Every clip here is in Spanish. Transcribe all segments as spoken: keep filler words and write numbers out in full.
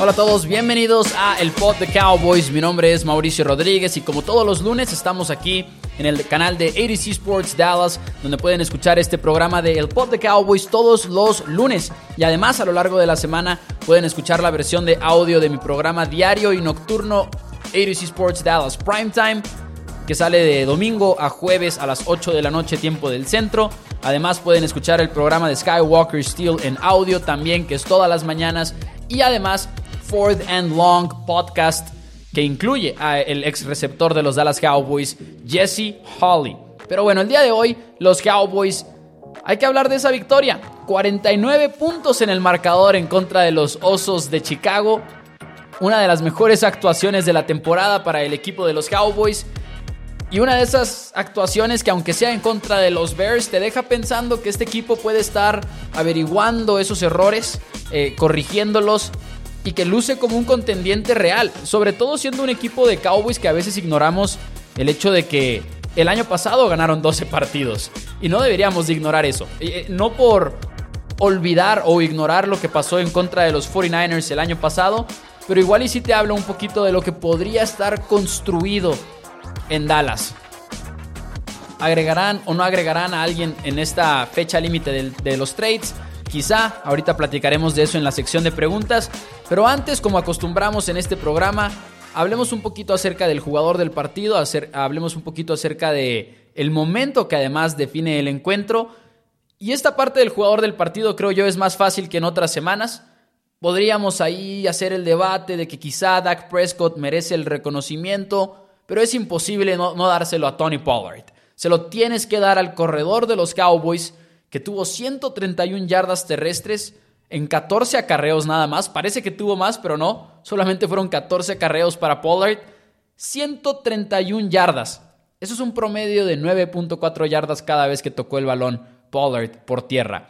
Hola a todos, bienvenidos a El Pod de Cowboys. Mi nombre es Mauricio Rodríguez y como todos los lunes estamos aquí en el canal de AtoZ Sports Dallas, donde pueden escuchar este programa de El Pod de Cowboys todos los lunes. Y además a lo largo de la semana pueden escuchar la versión de audio de mi programa diario y nocturno AtoZ Sports Dallas Primetime, que sale de domingo a jueves a las ocho de la noche, tiempo del centro. Además pueden escuchar el programa de Skywalker Steel en audio también, que es todas las mañanas. Y además Fourth and Long podcast que incluye al ex receptor de los Dallas Cowboys, Jesse Holley. Pero bueno, el día de hoy, los Cowboys, hay que hablar de esa victoria. cuarenta y nueve puntos en el marcador en contra de los Osos de Chicago. Una de las mejores actuaciones de la temporada para el equipo de los Cowboys. Y una de esas actuaciones que, aunque sea en contra de los Bears, te deja pensando que este equipo puede estar averiguando esos errores, eh, corrigiéndolos, y que luce como un contendiente real, sobre todo siendo un equipo de Cowboys que a veces ignoramos el hecho de que el año pasado ganaron doce partidos, y no deberíamos de ignorar eso, no por olvidar o ignorar lo que pasó en contra de los cuarenta y nueve ers el año pasado, pero igual y sí te hablo un poquito de lo que podría estar construido en Dallas. ¿Agregarán o no agregarán a alguien en esta fecha límite de, de los trades? Quizá, ahorita platicaremos de eso en la sección de preguntas, pero antes, como acostumbramos en este programa, hablemos un poquito acerca del jugador del partido, hacer, hablemos un poquito acerca de el momento que además define el encuentro, y esta parte del jugador del partido creo yo es más fácil que en otras semanas. Podríamos ahí hacer el debate de que quizá Dak Prescott merece el reconocimiento, pero es imposible no, no dárselo a Tony Pollard. Se lo tienes que dar al corredor de los Cowboys, que tuvo ciento treinta y una yardas terrestres en catorce acarreos nada más. Parece que tuvo más, pero no. Solamente fueron catorce acarreos para Pollard. ciento treinta y una yardas. Eso es un promedio de nueve punto cuatro yardas cada vez que tocó el balón Pollard por tierra.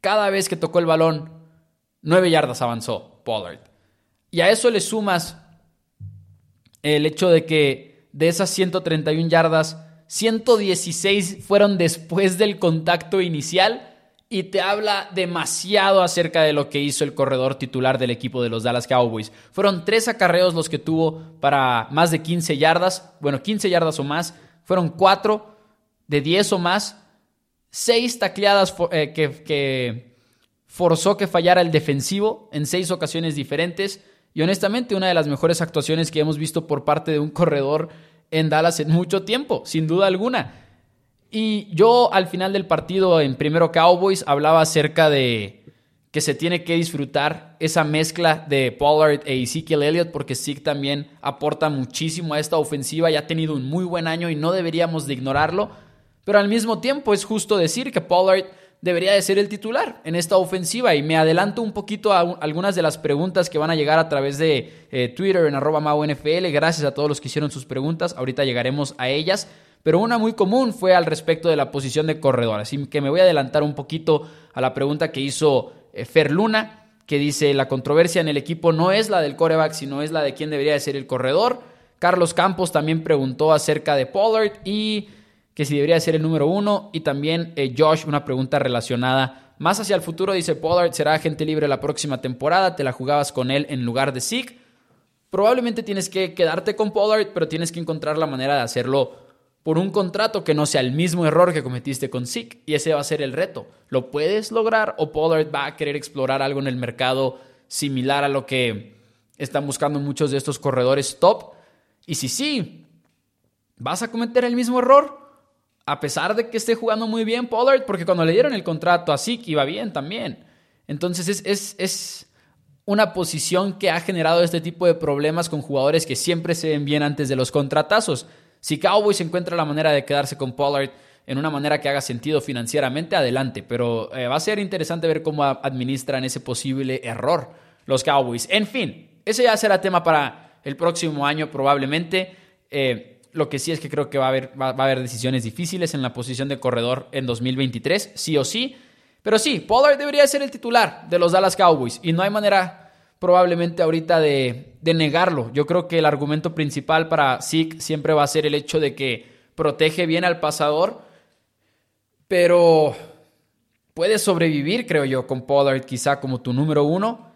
Cada vez que tocó el balón, nueve yardas avanzó Pollard. Y a eso le sumas el hecho de que de esas ciento treinta y una yardas, ciento dieciséis fueron después del contacto inicial, y te habla demasiado acerca de lo que hizo el corredor titular del equipo de los Dallas Cowboys. Fueron tres acarreos los que tuvo para más de quince yardas, bueno, quince yardas o más. Fueron cuatro de diez o más, seis tacleadas for, eh, que, que forzó que fallara el defensivo en seis ocasiones diferentes, y honestamente una de las mejores actuaciones que hemos visto por parte de un corredor en Dallas en mucho tiempo, sin duda alguna. Y yo al final del partido en Primero Cowboys hablaba acerca de que se tiene que disfrutar esa mezcla de Pollard e Ezekiel Elliott, porque Zeke también aporta muchísimo a esta ofensiva y ha tenido un muy buen año y no deberíamos de ignorarlo, pero al mismo tiempo es justo decir que Pollard debería de ser el titular en esta ofensiva. Y me adelanto un poquito a algunas de las preguntas que van a llegar a través de eh, Twitter en arroba maunfl. Gracias a todos los que hicieron sus preguntas, ahorita llegaremos a ellas, pero una muy común fue al respecto de la posición de corredor, así que me voy a adelantar un poquito a la pregunta que hizo eh, Fer Luna, que dice: la controversia en el equipo no es la del quarterback, sino es la de quién debería de ser el corredor. Carlos Campos también preguntó acerca de Pollard y que si debería ser el número uno, y también eh, Josh, una pregunta relacionada más hacia el futuro, dice: Pollard será agente libre la próxima temporada, te la jugabas con él en lugar de Zeke. Probablemente tienes que quedarte con Pollard, pero tienes que encontrar la manera de hacerlo por un contrato que no sea el mismo error que cometiste con Zeke, y ese va a ser el reto. ¿Lo puedes lograr o Pollard va a querer explorar algo en el mercado similar a lo que están buscando muchos de estos corredores top? Y si sí, ¿vas a cometer el mismo error? A pesar de que esté jugando muy bien Pollard, porque cuando le dieron el contrato a Zeke iba bien también. Entonces es, es, es una posición que ha generado este tipo de problemas con jugadores que siempre se ven bien antes de los contratazos. Si Cowboys encuentra la manera de quedarse con Pollard en una manera que haga sentido financieramente, adelante. Pero eh, va a ser interesante ver cómo administran ese posible error los Cowboys. En fin, ese ya será tema para el próximo año probablemente. Eh, lo que sí es que creo que va a, haber, va, va a haber decisiones difíciles en la posición de corredor en dos mil veintitrés, sí o sí. Pero sí, Pollard debería ser el titular de los Dallas Cowboys y no hay manera probablemente ahorita de, de negarlo. Yo creo que el argumento principal para Zeke siempre va a ser el hecho de que protege bien al pasador, pero puede sobrevivir, creo yo, con Pollard quizá como tu número uno.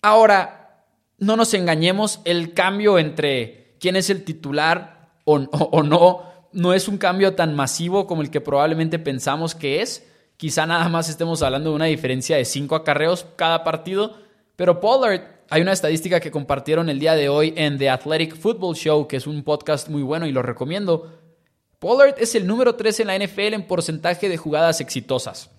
Ahora, no nos engañemos, el cambio entre quién es el titular o, o, o no, no es un cambio tan masivo como el que probablemente pensamos que es. Quizá nada más estemos hablando de una diferencia de cinco acarreos cada partido. Pero Pollard, hay una estadística que compartieron el día de hoy en The Athletic Football Show, que es un podcast muy bueno y lo recomiendo. Pollard es el número tres en la N F L en porcentaje de jugadas exitosas.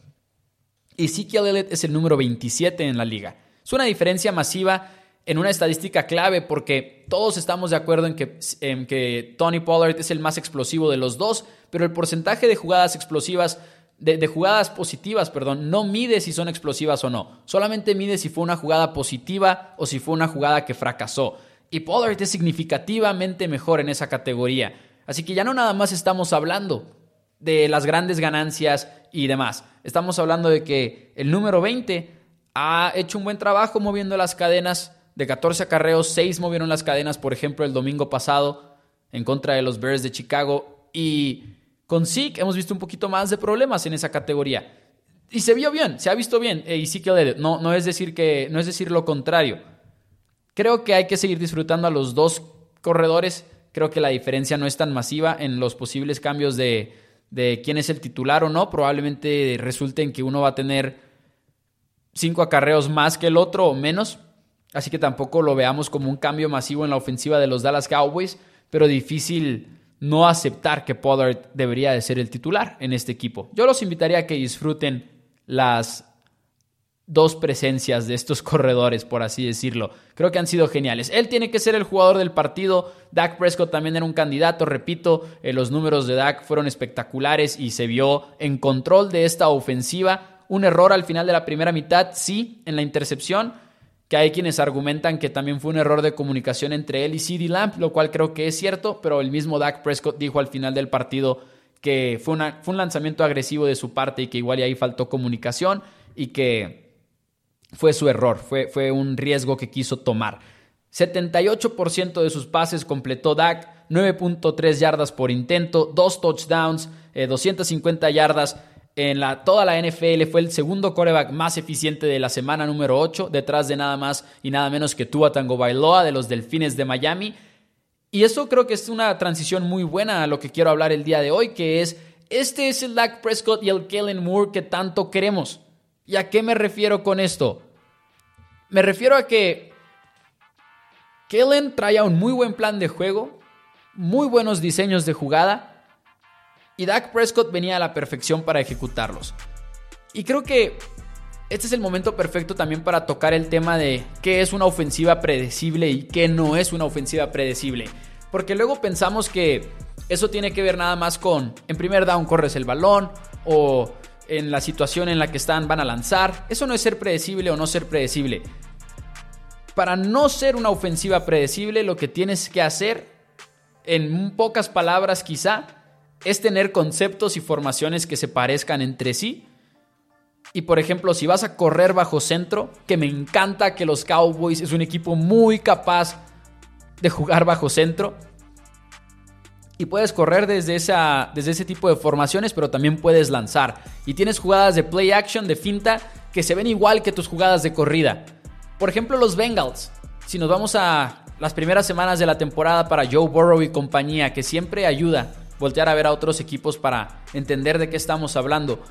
Ezekiel Elliott es el número veintisiete en la liga. Es una diferencia masiva en una estadística clave porque todos estamos de acuerdo en que, en que Tony Pollard es el más explosivo de los dos, pero el porcentaje de jugadas explosivas De, de jugadas positivas, perdón, no mide si son explosivas o no. Solamente mide si fue una jugada positiva o si fue una jugada que fracasó. Y Pollard es significativamente mejor en esa categoría. Así que ya no nada más estamos hablando de las grandes ganancias y demás. Estamos hablando de que el número veinte ha hecho un buen trabajo moviendo las cadenas. De catorce acarreos, seis movieron las cadenas, por ejemplo, el domingo pasado en contra de los Bears de Chicago. Y con Zeke hemos visto un poquito más de problemas en esa categoría. Y se vio bien, se ha visto bien Ezekiel Elliott. No, no es decir que, no es decir lo contrario. Creo que hay que seguir disfrutando a los dos corredores. Creo que la diferencia no es tan masiva en los posibles cambios de, de quién es el titular o no. Probablemente resulte en que uno va a tener cinco acarreos más que el otro o menos. Así que tampoco lo veamos como un cambio masivo en la ofensiva de los Dallas Cowboys. Pero difícil no aceptar que Pollard debería de ser el titular en este equipo. Yo los invitaría a que disfruten las dos presencias de estos corredores, por así decirlo. Creo que han sido geniales. Él tiene que ser el jugador del partido. Dak Prescott también era un candidato. Repito, eh, los números de Dak fueron espectaculares y se vio en control de esta ofensiva. Un error al final de la primera mitad, sí, en la intercepción, que hay quienes argumentan que también fue un error de comunicación entre él y CeeDee Lamb, lo cual creo que es cierto, pero el mismo Dak Prescott dijo al final del partido que fue, una, fue un lanzamiento agresivo de su parte y que igual y ahí faltó comunicación y que fue su error, fue, fue un riesgo que quiso tomar. setenta y ocho por ciento de sus pases completó Dak, nueve punto tres yardas por intento, dos touchdowns, eh, doscientas cincuenta yardas. En la, toda la N F L fue el segundo quarterback más eficiente de la semana número ocho, detrás de nada más y nada menos que Tua Tagovailoa de los Delfines de Miami. Y eso creo que es una transición muy buena a lo que quiero hablar el día de hoy, que es, este es el Dak Prescott y el Kellen Moore que tanto queremos. ¿Y a qué me refiero con esto? Me refiero a que Kellen trae un muy buen plan de juego, muy buenos diseños de jugada, y Dak Prescott venía a la perfección para ejecutarlos. Y creo que este es el momento perfecto también para tocar el tema de qué es una ofensiva predecible y qué no es una ofensiva predecible. Porque luego pensamos que eso tiene que ver nada más con en primer down corres el balón o en la situación en la que están van a lanzar. Eso no es ser predecible o no ser predecible. Para no ser una ofensiva predecible, lo que tienes que hacer, en pocas palabras quizá, es tener conceptos y formaciones que se parezcan entre sí. Y por ejemplo, si vas a correr bajo centro, que me encanta que los Cowboys es un equipo muy capaz de jugar bajo centro. Y puedes correr desde, esa, desde ese tipo de formaciones, pero también puedes lanzar. Y tienes jugadas de play action, de finta, que se ven igual que tus jugadas de corrida. Por ejemplo, los Bengals. Si nos vamos a las primeras semanas de la temporada para Joe Burrow y compañía, que siempre ayuda voltear a ver a otros equipos para entender de qué estamos hablando.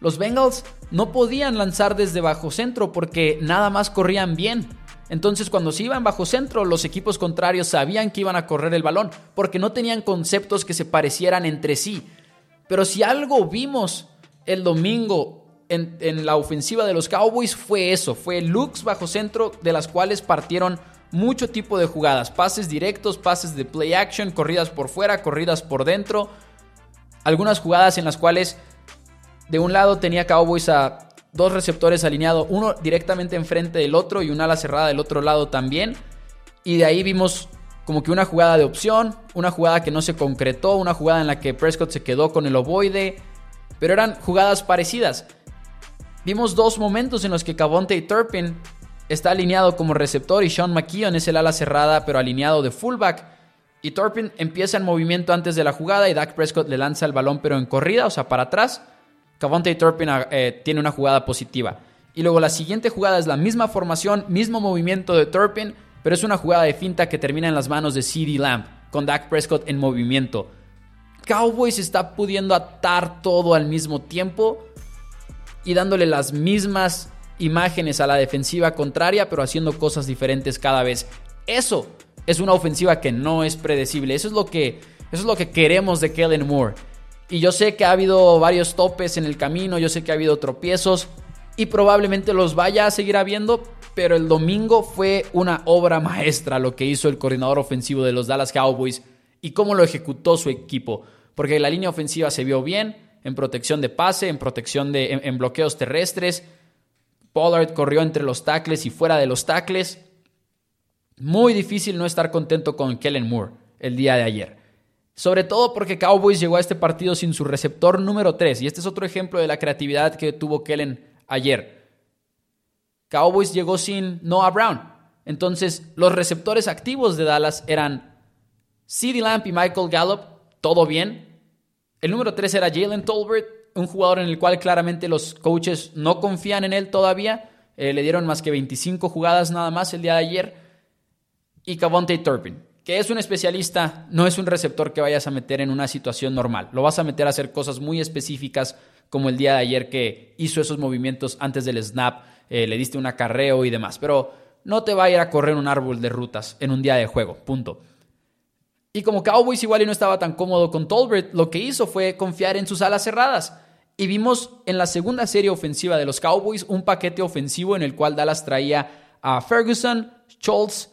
Los Bengals no podían lanzar desde bajo centro porque nada más corrían bien. Entonces cuando se iban bajo centro, los equipos contrarios sabían que iban a correr el balón porque no tenían conceptos que se parecieran entre sí. Pero si algo vimos el domingo en, en la ofensiva de los Cowboys fue eso, fue looks bajo centro de las cuales partieron mucho tipo de jugadas, pases directos, pases de play action, corridas por fuera, corridas por dentro, algunas jugadas en las cuales de un lado tenía Cowboys a dos receptores alineados, uno directamente enfrente del otro y un ala cerrada del otro lado también, y de ahí vimos como que una jugada de opción, una jugada que no se concretó, una jugada en la que Prescott se quedó con el ovoide, pero eran jugadas parecidas. Vimos dos momentos en los que KaVontae Turpin está alineado como receptor y Sean McKeon es el ala cerrada pero alineado de fullback, y Turpin empieza en movimiento antes de la jugada y Dak Prescott le lanza el balón pero en corrida, o sea para atrás. KaVontae Turpin eh, tiene una jugada positiva, y luego la siguiente jugada es la misma formación, mismo movimiento de Turpin, pero es una jugada de finta que termina en las manos de CeeDee Lamb con Dak Prescott en movimiento. Cowboys está pudiendo atar todo al mismo tiempo y dándole las mismas imágenes a la defensiva contraria, pero haciendo cosas diferentes cada vez. Eso es una ofensiva que no es predecible. Eso es lo que, eso es lo que queremos de Kellen Moore. Y yo sé que ha habido varios topes en el camino, yo sé que ha habido tropiezos y probablemente los vaya a seguir habiendo, pero el domingo fue una obra maestra lo que hizo el coordinador ofensivo de los Dallas Cowboys y cómo lo ejecutó su equipo. Porque la línea ofensiva se vio bien en protección de pase, en protección de en, en bloqueos terrestres. Pollard corrió entre los tackles y fuera de los tackles. Muy difícil no estar contento con Kellen Moore el día de ayer. Sobre todo porque Cowboys llegó a este partido sin su receptor número tres. Y este es otro ejemplo de la creatividad que tuvo Kellen ayer. Cowboys llegó sin Noah Brown. Entonces, los receptores activos de Dallas eran CeeDee Lamb y Michael Gallup, todo bien. El número tres era Jalen Tolbert, un jugador en el cual claramente los coaches no confían en él todavía. Eh, le dieron más que veinticinco jugadas nada más el día de ayer. Y KaVontae Turpin, que es un especialista, no es un receptor que vayas a meter en una situación normal. Lo vas a meter a hacer cosas muy específicas, como el día de ayer que hizo esos movimientos antes del snap, eh, le diste un acarreo y demás. Pero no te va a ir a correr un árbol de rutas en un día de juego, punto. Y como Cowboys igual y no estaba tan cómodo con Tolbert, lo que hizo fue confiar en sus alas cerradas. Y vimos en la segunda serie ofensiva de los Cowboys un paquete ofensivo en el cual Dallas traía a Ferguson, Schultz,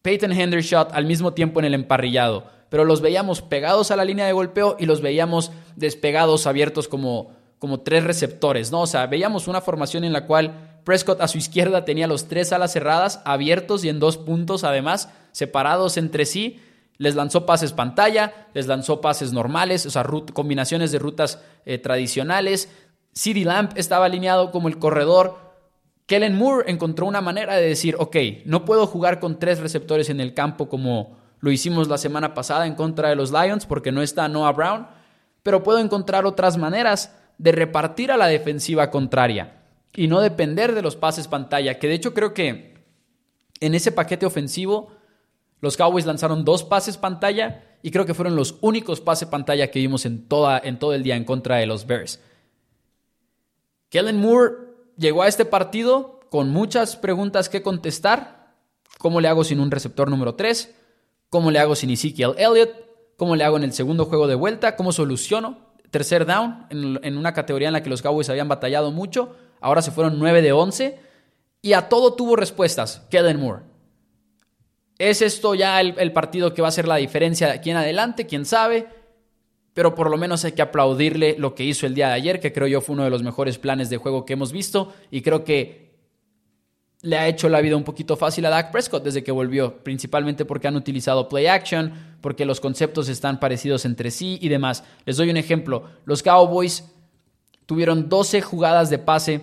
Peyton Hendershot al mismo tiempo en el emparrillado. Pero los veíamos pegados a la línea de golpeo y los veíamos despegados, abiertos como, como tres receptores, ¿no? O sea, veíamos una formación en la cual Prescott a su izquierda tenía los tres alas cerradas abiertos y en dos puntos además, separados entre sí. Les lanzó pases pantalla, les lanzó pases normales, o sea, rut- combinaciones de rutas eh, tradicionales. CeeDee Lamb estaba alineado como el corredor. Kellen Moore encontró una manera de decir, ok, no puedo jugar con tres receptores en el campo como lo hicimos la semana pasada en contra de los Lions porque no está Noah Brown, pero puedo encontrar otras maneras de repartir a la defensiva contraria y no depender de los pases pantalla, que de hecho creo que en ese paquete ofensivo los Cowboys lanzaron dos pases pantalla y creo que fueron los únicos pases pantalla que vimos en, toda, en todo el día en contra de los Bears. Kellen Moore llegó a este partido con muchas preguntas que contestar. ¿Cómo le hago sin un receptor número tres? ¿Cómo le hago sin Ezekiel Elliott? ¿Cómo le hago en el segundo juego de vuelta? ¿Cómo soluciono tercer down? En, en una categoría en la que los Cowboys habían batallado mucho. Ahora se fueron nueve de once. Y a todo tuvo respuestas Kellen Moore. ¿Es esto ya el, el partido que va a hacer la diferencia de aquí en adelante? ¿Quién sabe? Pero por lo menos hay que aplaudirle lo que hizo el día de ayer, que creo yo fue uno de los mejores planes de juego que hemos visto. Y creo que le ha hecho la vida un poquito fácil a Dak Prescott desde que volvió, principalmente porque han utilizado play action, porque los conceptos están parecidos entre sí y demás. Les doy un ejemplo. Los Cowboys tuvieron doce jugadas de pase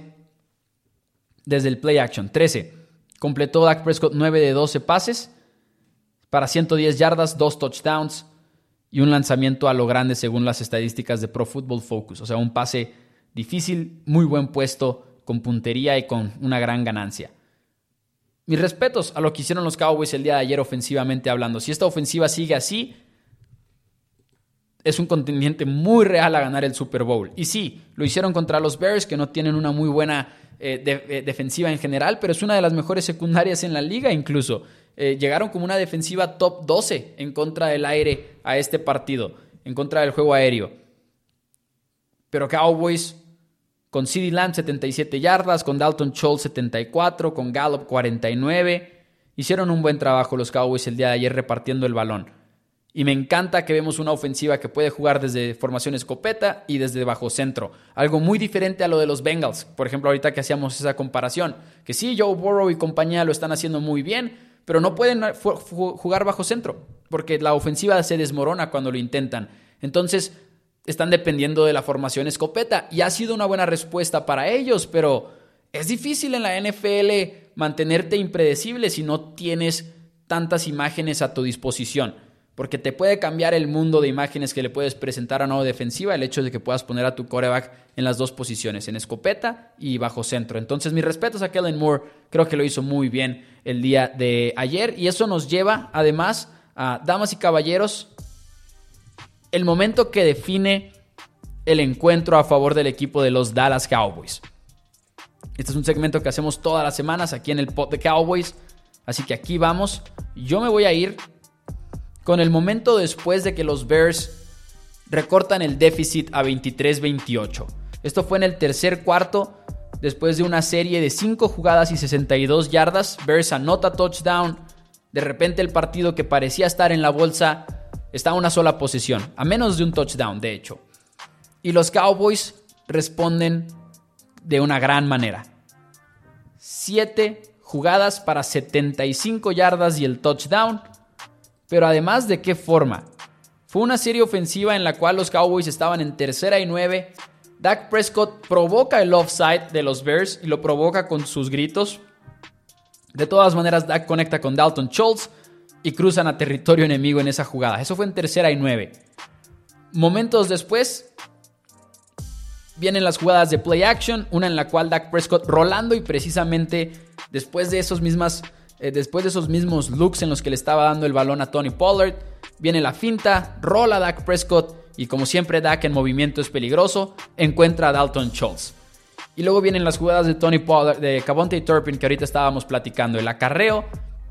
desde el play action, trece. Completó Dak Prescott nueve de doce pases para ciento diez yardas, dos touchdowns y un lanzamiento a lo grande según las estadísticas de Pro Football Focus. O sea, un pase difícil, muy buen puesto, con puntería y con una gran ganancia. Mis respetos a lo que hicieron los Cowboys el día de ayer ofensivamente hablando. Si esta ofensiva sigue así, es un contendiente muy real a ganar el Super Bowl. Y sí, lo hicieron contra los Bears, que no tienen una muy buena eh, de, eh, defensiva en general, pero es una de las mejores secundarias en la liga incluso. Eh, llegaron como una defensiva top doce en contra del aire a este partido, en contra del juego aéreo. Pero Cowboys Con CeeDee Lamb setenta y siete yardas, con Dalton Schultz setenta y cuatro, con Gallup cuarenta y nueve. Hicieron un buen trabajo los Cowboys el día de ayer repartiendo el balón. Y me encanta que vemos una ofensiva que puede jugar desde formación escopeta y desde bajo centro. Algo muy diferente a lo de los Bengals. Por ejemplo, ahorita que hacíamos esa comparación. Que sí, Joe Burrow y compañía lo están haciendo muy bien, pero no pueden jugar bajo centro. Porque la ofensiva se desmorona cuando lo intentan. Entonces, están dependiendo de la formación escopeta. Y ha sido una buena respuesta para ellos, pero es difícil en la N F L mantenerte impredecible si no tienes tantas imágenes a tu disposición. Porque te puede cambiar el mundo de imágenes que le puedes presentar a una defensiva el hecho de que puedas poner a tu quarterback en las dos posiciones, en escopeta y bajo centro. Entonces, mis respetos a Kellen Moore, creo que lo hizo muy bien el día de ayer. Y eso nos lleva, además, a, damas y caballeros, el momento que define el encuentro a favor del equipo de los Dallas Cowboys. Este es un segmento que hacemos todas las semanas aquí en el Pod de Cowboys. Así que aquí vamos. Yo me voy a ir con el momento después de que los Bears recortan el déficit a veintitrés veintiocho. Esto fue en el tercer cuarto, después de una serie de cinco jugadas y sesenta y dos yardas. Bears anota touchdown. De repente el partido que parecía estar en la bolsa está a una sola posesión, a menos de un touchdown, de hecho. Y los Cowboys responden de una gran manera. siete jugadas para setenta y cinco yardas y el touchdown. Pero además, ¿de qué forma? Fue una serie ofensiva en la cual los Cowboys estaban en tercera y nueve. Dak Prescott provoca el offside de los Bears y lo provoca con sus gritos. De todas maneras, Dak conecta con Dalton Schultz y cruzan a territorio enemigo en esa jugada. Eso fue en tercera y nueve. Momentos después, vienen las jugadas de play action. Una en la cual Dak Prescott rolando y precisamente después de esos mismas... Después de esos mismos looks en los que le estaba dando el balón a Tony Pollard, viene la finta, rola a Dak Prescott y como siempre Dak en movimiento es peligroso, encuentra a Dalton Schultz. Y luego vienen las jugadas de Tony Pollard, de KaVontae Turpin que ahorita estábamos platicando, el acarreo,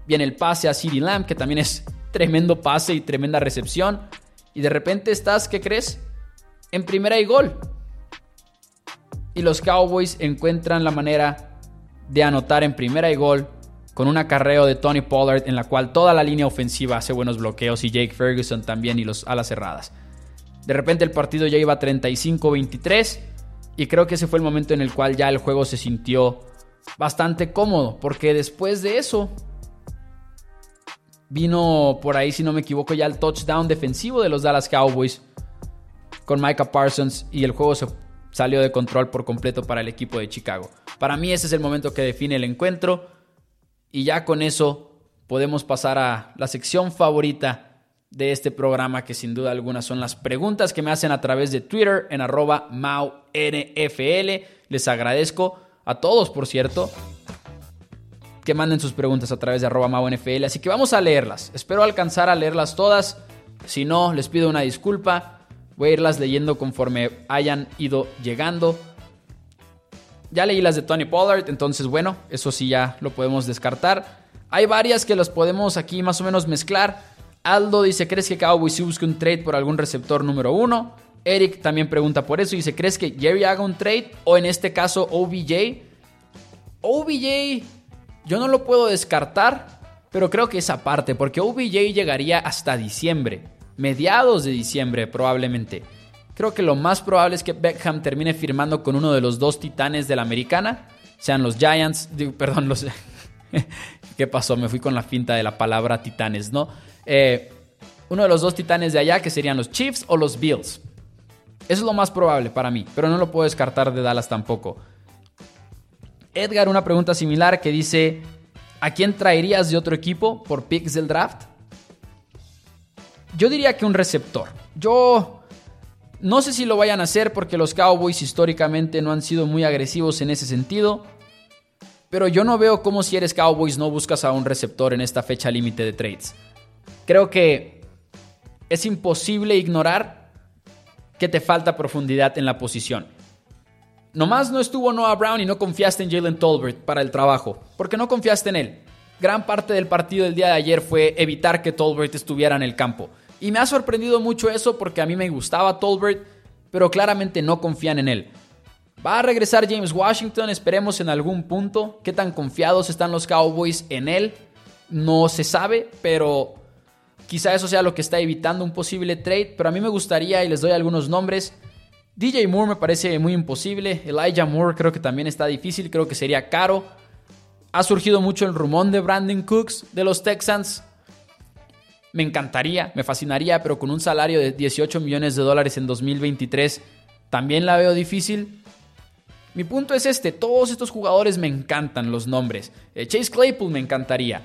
viene el pase a CeeDee Lamb que también es tremendo pase y tremenda recepción y de repente estás, ¿qué crees? En primera y gol. Y los Cowboys encuentran la manera de anotar en primera y gol con un acarreo de Tony Pollard en la cual toda la línea ofensiva hace buenos bloqueos y Jake Ferguson también y los alas cerradas. De repente el partido ya iba treinta y cinco veintitrés y creo que ese fue el momento en el cual ya el juego se sintió bastante cómodo porque después de eso vino por ahí, si no me equivoco, ya el touchdown defensivo de los Dallas Cowboys con Micah Parsons y el juego se salió de control por completo para el equipo de Chicago. Para mí ese es el momento que define el encuentro. Y ya con eso podemos pasar a la sección favorita de este programa, que sin duda alguna son las preguntas que me hacen a través de Twitter en arroba Mau N F L. Les agradezco a todos, por cierto, que manden sus preguntas a través de arroba Mau N F L. Así que vamos a leerlas. Espero alcanzar a leerlas todas. Si no, les pido una disculpa. Voy a irlas leyendo conforme hayan ido llegando. Ya leí las de Tony Pollard, entonces bueno, eso sí ya lo podemos descartar. Hay varias que las podemos aquí más o menos mezclar. Aldo dice, ¿crees que Cowboys sí busque un trade por algún receptor número uno? Eric también pregunta por eso y dice, ¿crees que Jerry haga un trade? O en este caso O B J. O B J yo no lo puedo descartar, pero creo que es aparte, porque O B J llegaría hasta diciembre, mediados de diciembre probablemente. Creo que lo más probable es que Beckham termine firmando con uno de los dos titanes de la americana. Sean los Giants. Digo, perdón, los... ¿Qué pasó? Me fui con la finta de la palabra titanes, ¿no? Eh, uno de los dos titanes de allá que serían los Chiefs o los Bills. Eso es lo más probable para mí. Pero no lo puedo descartar de Dallas tampoco. Edgar, una pregunta similar que dice... ¿A quién traerías de otro equipo por picks del draft? Yo diría que un receptor. Yo... No sé si lo vayan a hacer porque los Cowboys históricamente no han sido muy agresivos en ese sentido. Pero yo no veo cómo si eres Cowboys no buscas a un receptor en esta fecha límite de trades. Creo que es imposible ignorar que te falta profundidad en la posición. Nomás no estuvo Noah Brown y no confiaste en Jalen Tolbert para el trabajo. Porque no confiaste en él. Gran parte del partido del día de ayer fue evitar que Tolbert estuviera en el campo. Y me ha sorprendido mucho eso porque a mí me gustaba Tolbert, pero claramente no confían en él. Va a regresar James Washington, esperemos en algún punto. ¿Qué tan confiados están los Cowboys en él? No se sabe, pero quizá eso sea lo que está evitando un posible trade. Pero a mí me gustaría, y les doy algunos nombres, D J Moore me parece muy imposible. Elijah Moore creo que también está difícil, creo que sería caro. Ha surgido mucho el rumor de Brandon Cooks de los Texans. Me encantaría, me fascinaría, pero con un salario de dieciocho millones de dólares en dos mil veintitrés también la veo difícil. Mi punto es este, todos estos jugadores me encantan los nombres. Chase Claypool me encantaría,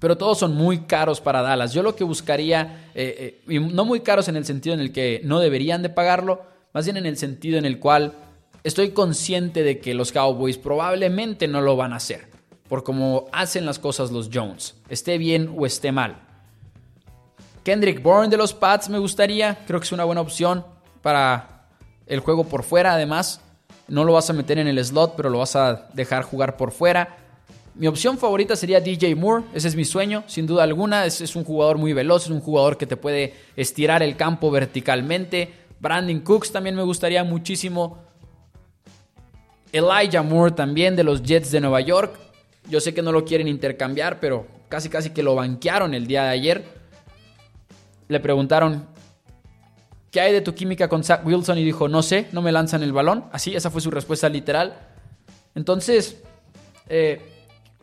pero todos son muy caros para Dallas. Yo lo que buscaría, eh, eh, no muy caros en el sentido en el que no deberían de pagarlo, más bien en el sentido en el cual estoy consciente de que los Cowboys probablemente no lo van a hacer, por cómo hacen las cosas los Jones, esté bien o esté mal. Kendrick Bourne de los Pats me gustaría, creo que es una buena opción para el juego por fuera. Además, no lo vas a meter en el slot, pero lo vas a dejar jugar por fuera. Mi opción favorita sería D J Moore, ese es mi sueño, sin duda alguna. Es, es un jugador muy veloz, es un jugador que te puede estirar el campo verticalmente. Brandon Cooks también me gustaría muchísimo. Elijah Moore también de los Jets de Nueva York. Yo sé que no lo quieren intercambiar, pero casi casi que lo banquearon el día de ayer. Le preguntaron, ¿qué hay de tu química con Zach Wilson? Y dijo, no sé, no me lanzan el balón. Así, esa fue su respuesta literal. Entonces, eh,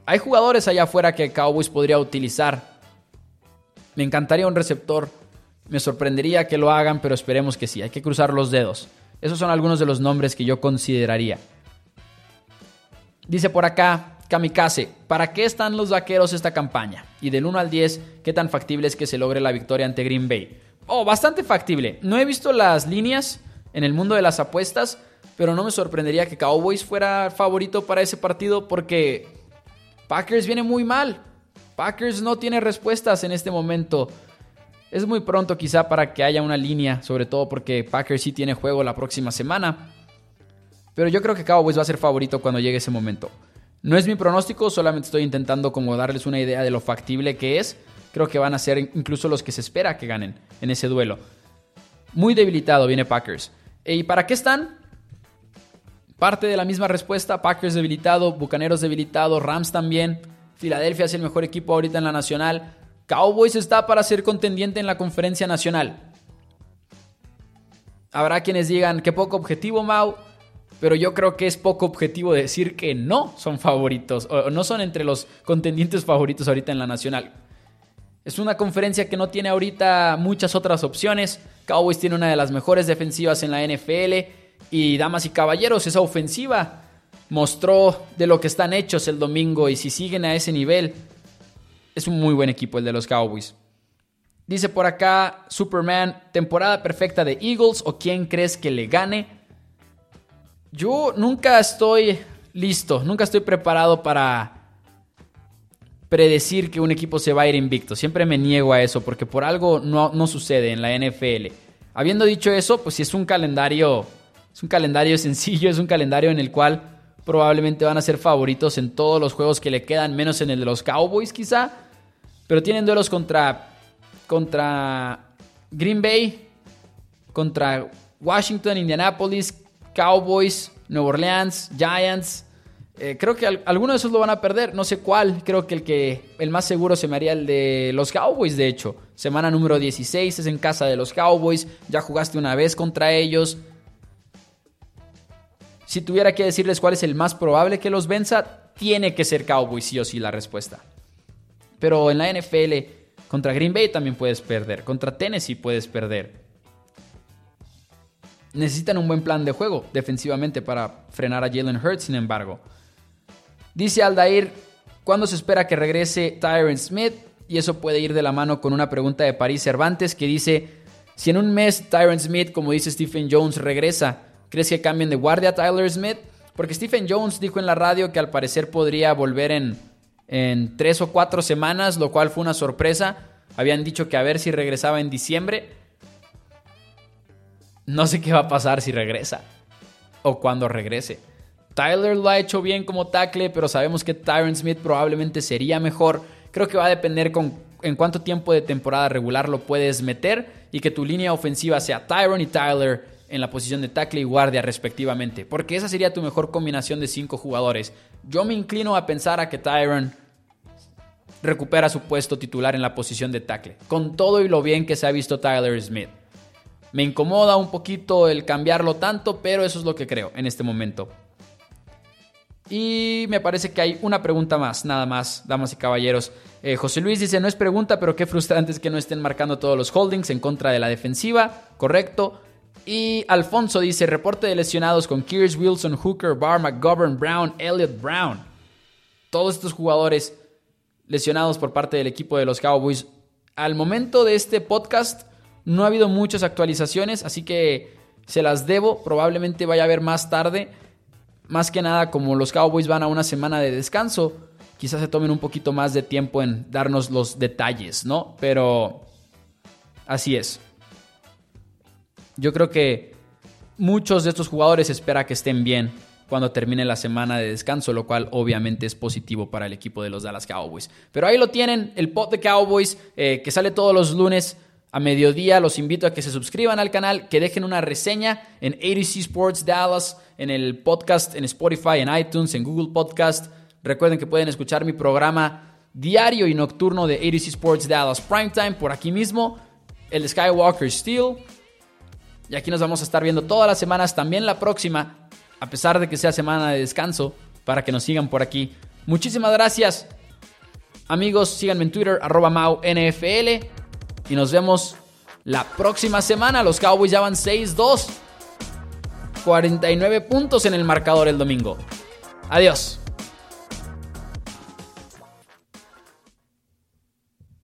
hay jugadores allá afuera que Cowboys podría utilizar. Me encantaría un receptor. Me sorprendería que lo hagan, pero esperemos que sí. Hay que cruzar los dedos. Esos son algunos de los nombres que yo consideraría. Dice por acá Kamikaze, ¿para qué están los vaqueros esta campaña? Y del uno al diez, ¿qué tan factible es que se logre la victoria ante Green Bay? Oh, bastante factible. No he visto las líneas en el mundo de las apuestas, pero no me sorprendería que Cowboys fuera favorito para ese partido porque Packers viene muy mal. Packers no tiene respuestas en este momento. Es muy pronto quizá para que haya una línea, sobre todo porque Packers sí tiene juego la próxima semana. Pero yo creo que Cowboys va a ser favorito cuando llegue ese momento. No es mi pronóstico, solamente estoy intentando como darles una idea de lo factible que es. Creo que van a ser incluso los que se espera que ganen en ese duelo. Muy debilitado viene Packers. ¿Y para qué están? Parte de la misma respuesta, Packers debilitado, Bucaneros debilitado, Rams también. Filadelfia es el mejor equipo ahorita en la nacional. Cowboys está para ser contendiente en la conferencia nacional. Habrá quienes digan, qué poco objetivo, Mau. Pero yo creo que es poco objetivo decir que no son favoritos, o no son entre los contendientes favoritos ahorita en la nacional. Es una conferencia que no tiene ahorita muchas otras opciones. Cowboys tiene una de las mejores defensivas en la N F L. Y damas y caballeros, esa ofensiva mostró de lo que están hechos el domingo. Y si siguen a ese nivel, es un muy buen equipo el de los Cowboys. Dice por acá Superman, temporada perfecta de Eagles o quién crees que le gane. Yo nunca estoy listo, nunca estoy preparado para predecir que un equipo se va a ir invicto. Siempre me niego a eso porque por algo no, no sucede en la N F L. Habiendo dicho eso, pues sí es un calendario, es un calendario sencillo, es un calendario en el cual probablemente van a ser favoritos en todos los juegos que le quedan, menos en el de los Cowboys quizá. Pero tienen duelos contra, contra Green Bay, contra Washington, Indianapolis, Cowboys, Nueva Orleans, Giants. Eh, creo que al, alguno de esos lo van a perder. No sé cuál. Creo que el, que el más seguro se me haría el de los Cowboys, de hecho. Semana número dieciséis es en casa de los Cowboys. Ya jugaste una vez contra ellos. Si tuviera que decirles cuál es el más probable que los venza, tiene que ser Cowboys, sí o sí, la respuesta. Pero en la N F L, contra Green Bay también puedes perder. Contra Tennessee puedes perder. Necesitan un buen plan de juego defensivamente para frenar a Jalen Hurts, sin embargo. Dice Aldair, ¿cuándo se espera que regrese Tyron Smith? Y eso puede ir de la mano con una pregunta de París Cervantes que dice, si en un mes Tyron Smith, como dice Stephen Jones, regresa, ¿crees que cambien de guardia a Tyler Smith? Porque Stephen Jones dijo en la radio que al parecer podría volver en, en tres o cuatro semanas, lo cual fue una sorpresa. Habían dicho que a ver si regresaba en diciembre. No sé qué va a pasar si regresa o cuando regrese. Tyler lo ha hecho bien como tackle, pero sabemos que Tyron Smith probablemente sería mejor. Creo que va a depender con, en cuánto tiempo de temporada regular lo puedes meter y que tu línea ofensiva sea Tyron y Tyler en la posición de tackle y guardia respectivamente, porque esa sería tu mejor combinación de cinco jugadores. Yo me inclino a pensar a que Tyron recupera su puesto titular en la posición de tackle, con todo y lo bien que se ha visto Tyler Smith. Me incomoda un poquito el cambiarlo tanto, pero eso es lo que creo en este momento. Y me parece que hay una pregunta más, nada más, damas y caballeros. Eh, José Luis dice, no es pregunta, pero qué frustrante es que no estén marcando todos los holdings en contra de la defensiva. Correcto. Y Alfonso dice, reporte de lesionados con Kears, Wilson, Hooker, Barr, McGovern, Brown, Elliott, Brown. Todos estos jugadores lesionados por parte del equipo de los Cowboys. Al momento de este podcast no ha habido muchas actualizaciones, así que se las debo. Probablemente vaya a haber más tarde. Más que nada, como los Cowboys van a una semana de descanso, quizás se tomen un poquito más de tiempo en darnos los detalles, ¿no? Pero así es. Yo creo que muchos de estos jugadores espera que estén bien cuando termine la semana de descanso, lo cual obviamente es positivo para el equipo de los Dallas Cowboys. Pero ahí lo tienen, el Pod de Cowboys, eh, que sale todos los lunes a mediodía. Los invito a que se suscriban al canal, que dejen una reseña en AtoZ Sports Dallas, en el podcast, en Spotify, en iTunes, en Google Podcast. Recuerden que pueden escuchar mi programa diario y nocturno de AtoZ Sports Dallas Primetime por aquí mismo, el de Skywalker Steel. Y aquí nos vamos a estar viendo todas las semanas, también la próxima, a pesar de que sea semana de descanso, para que nos sigan por aquí. Muchísimas gracias, amigos. Síganme en Twitter, arroba Mau N F L. Y nos vemos la próxima semana. Los Cowboys ya van seis dos. cuarenta y nueve puntos en el marcador el domingo. Adiós.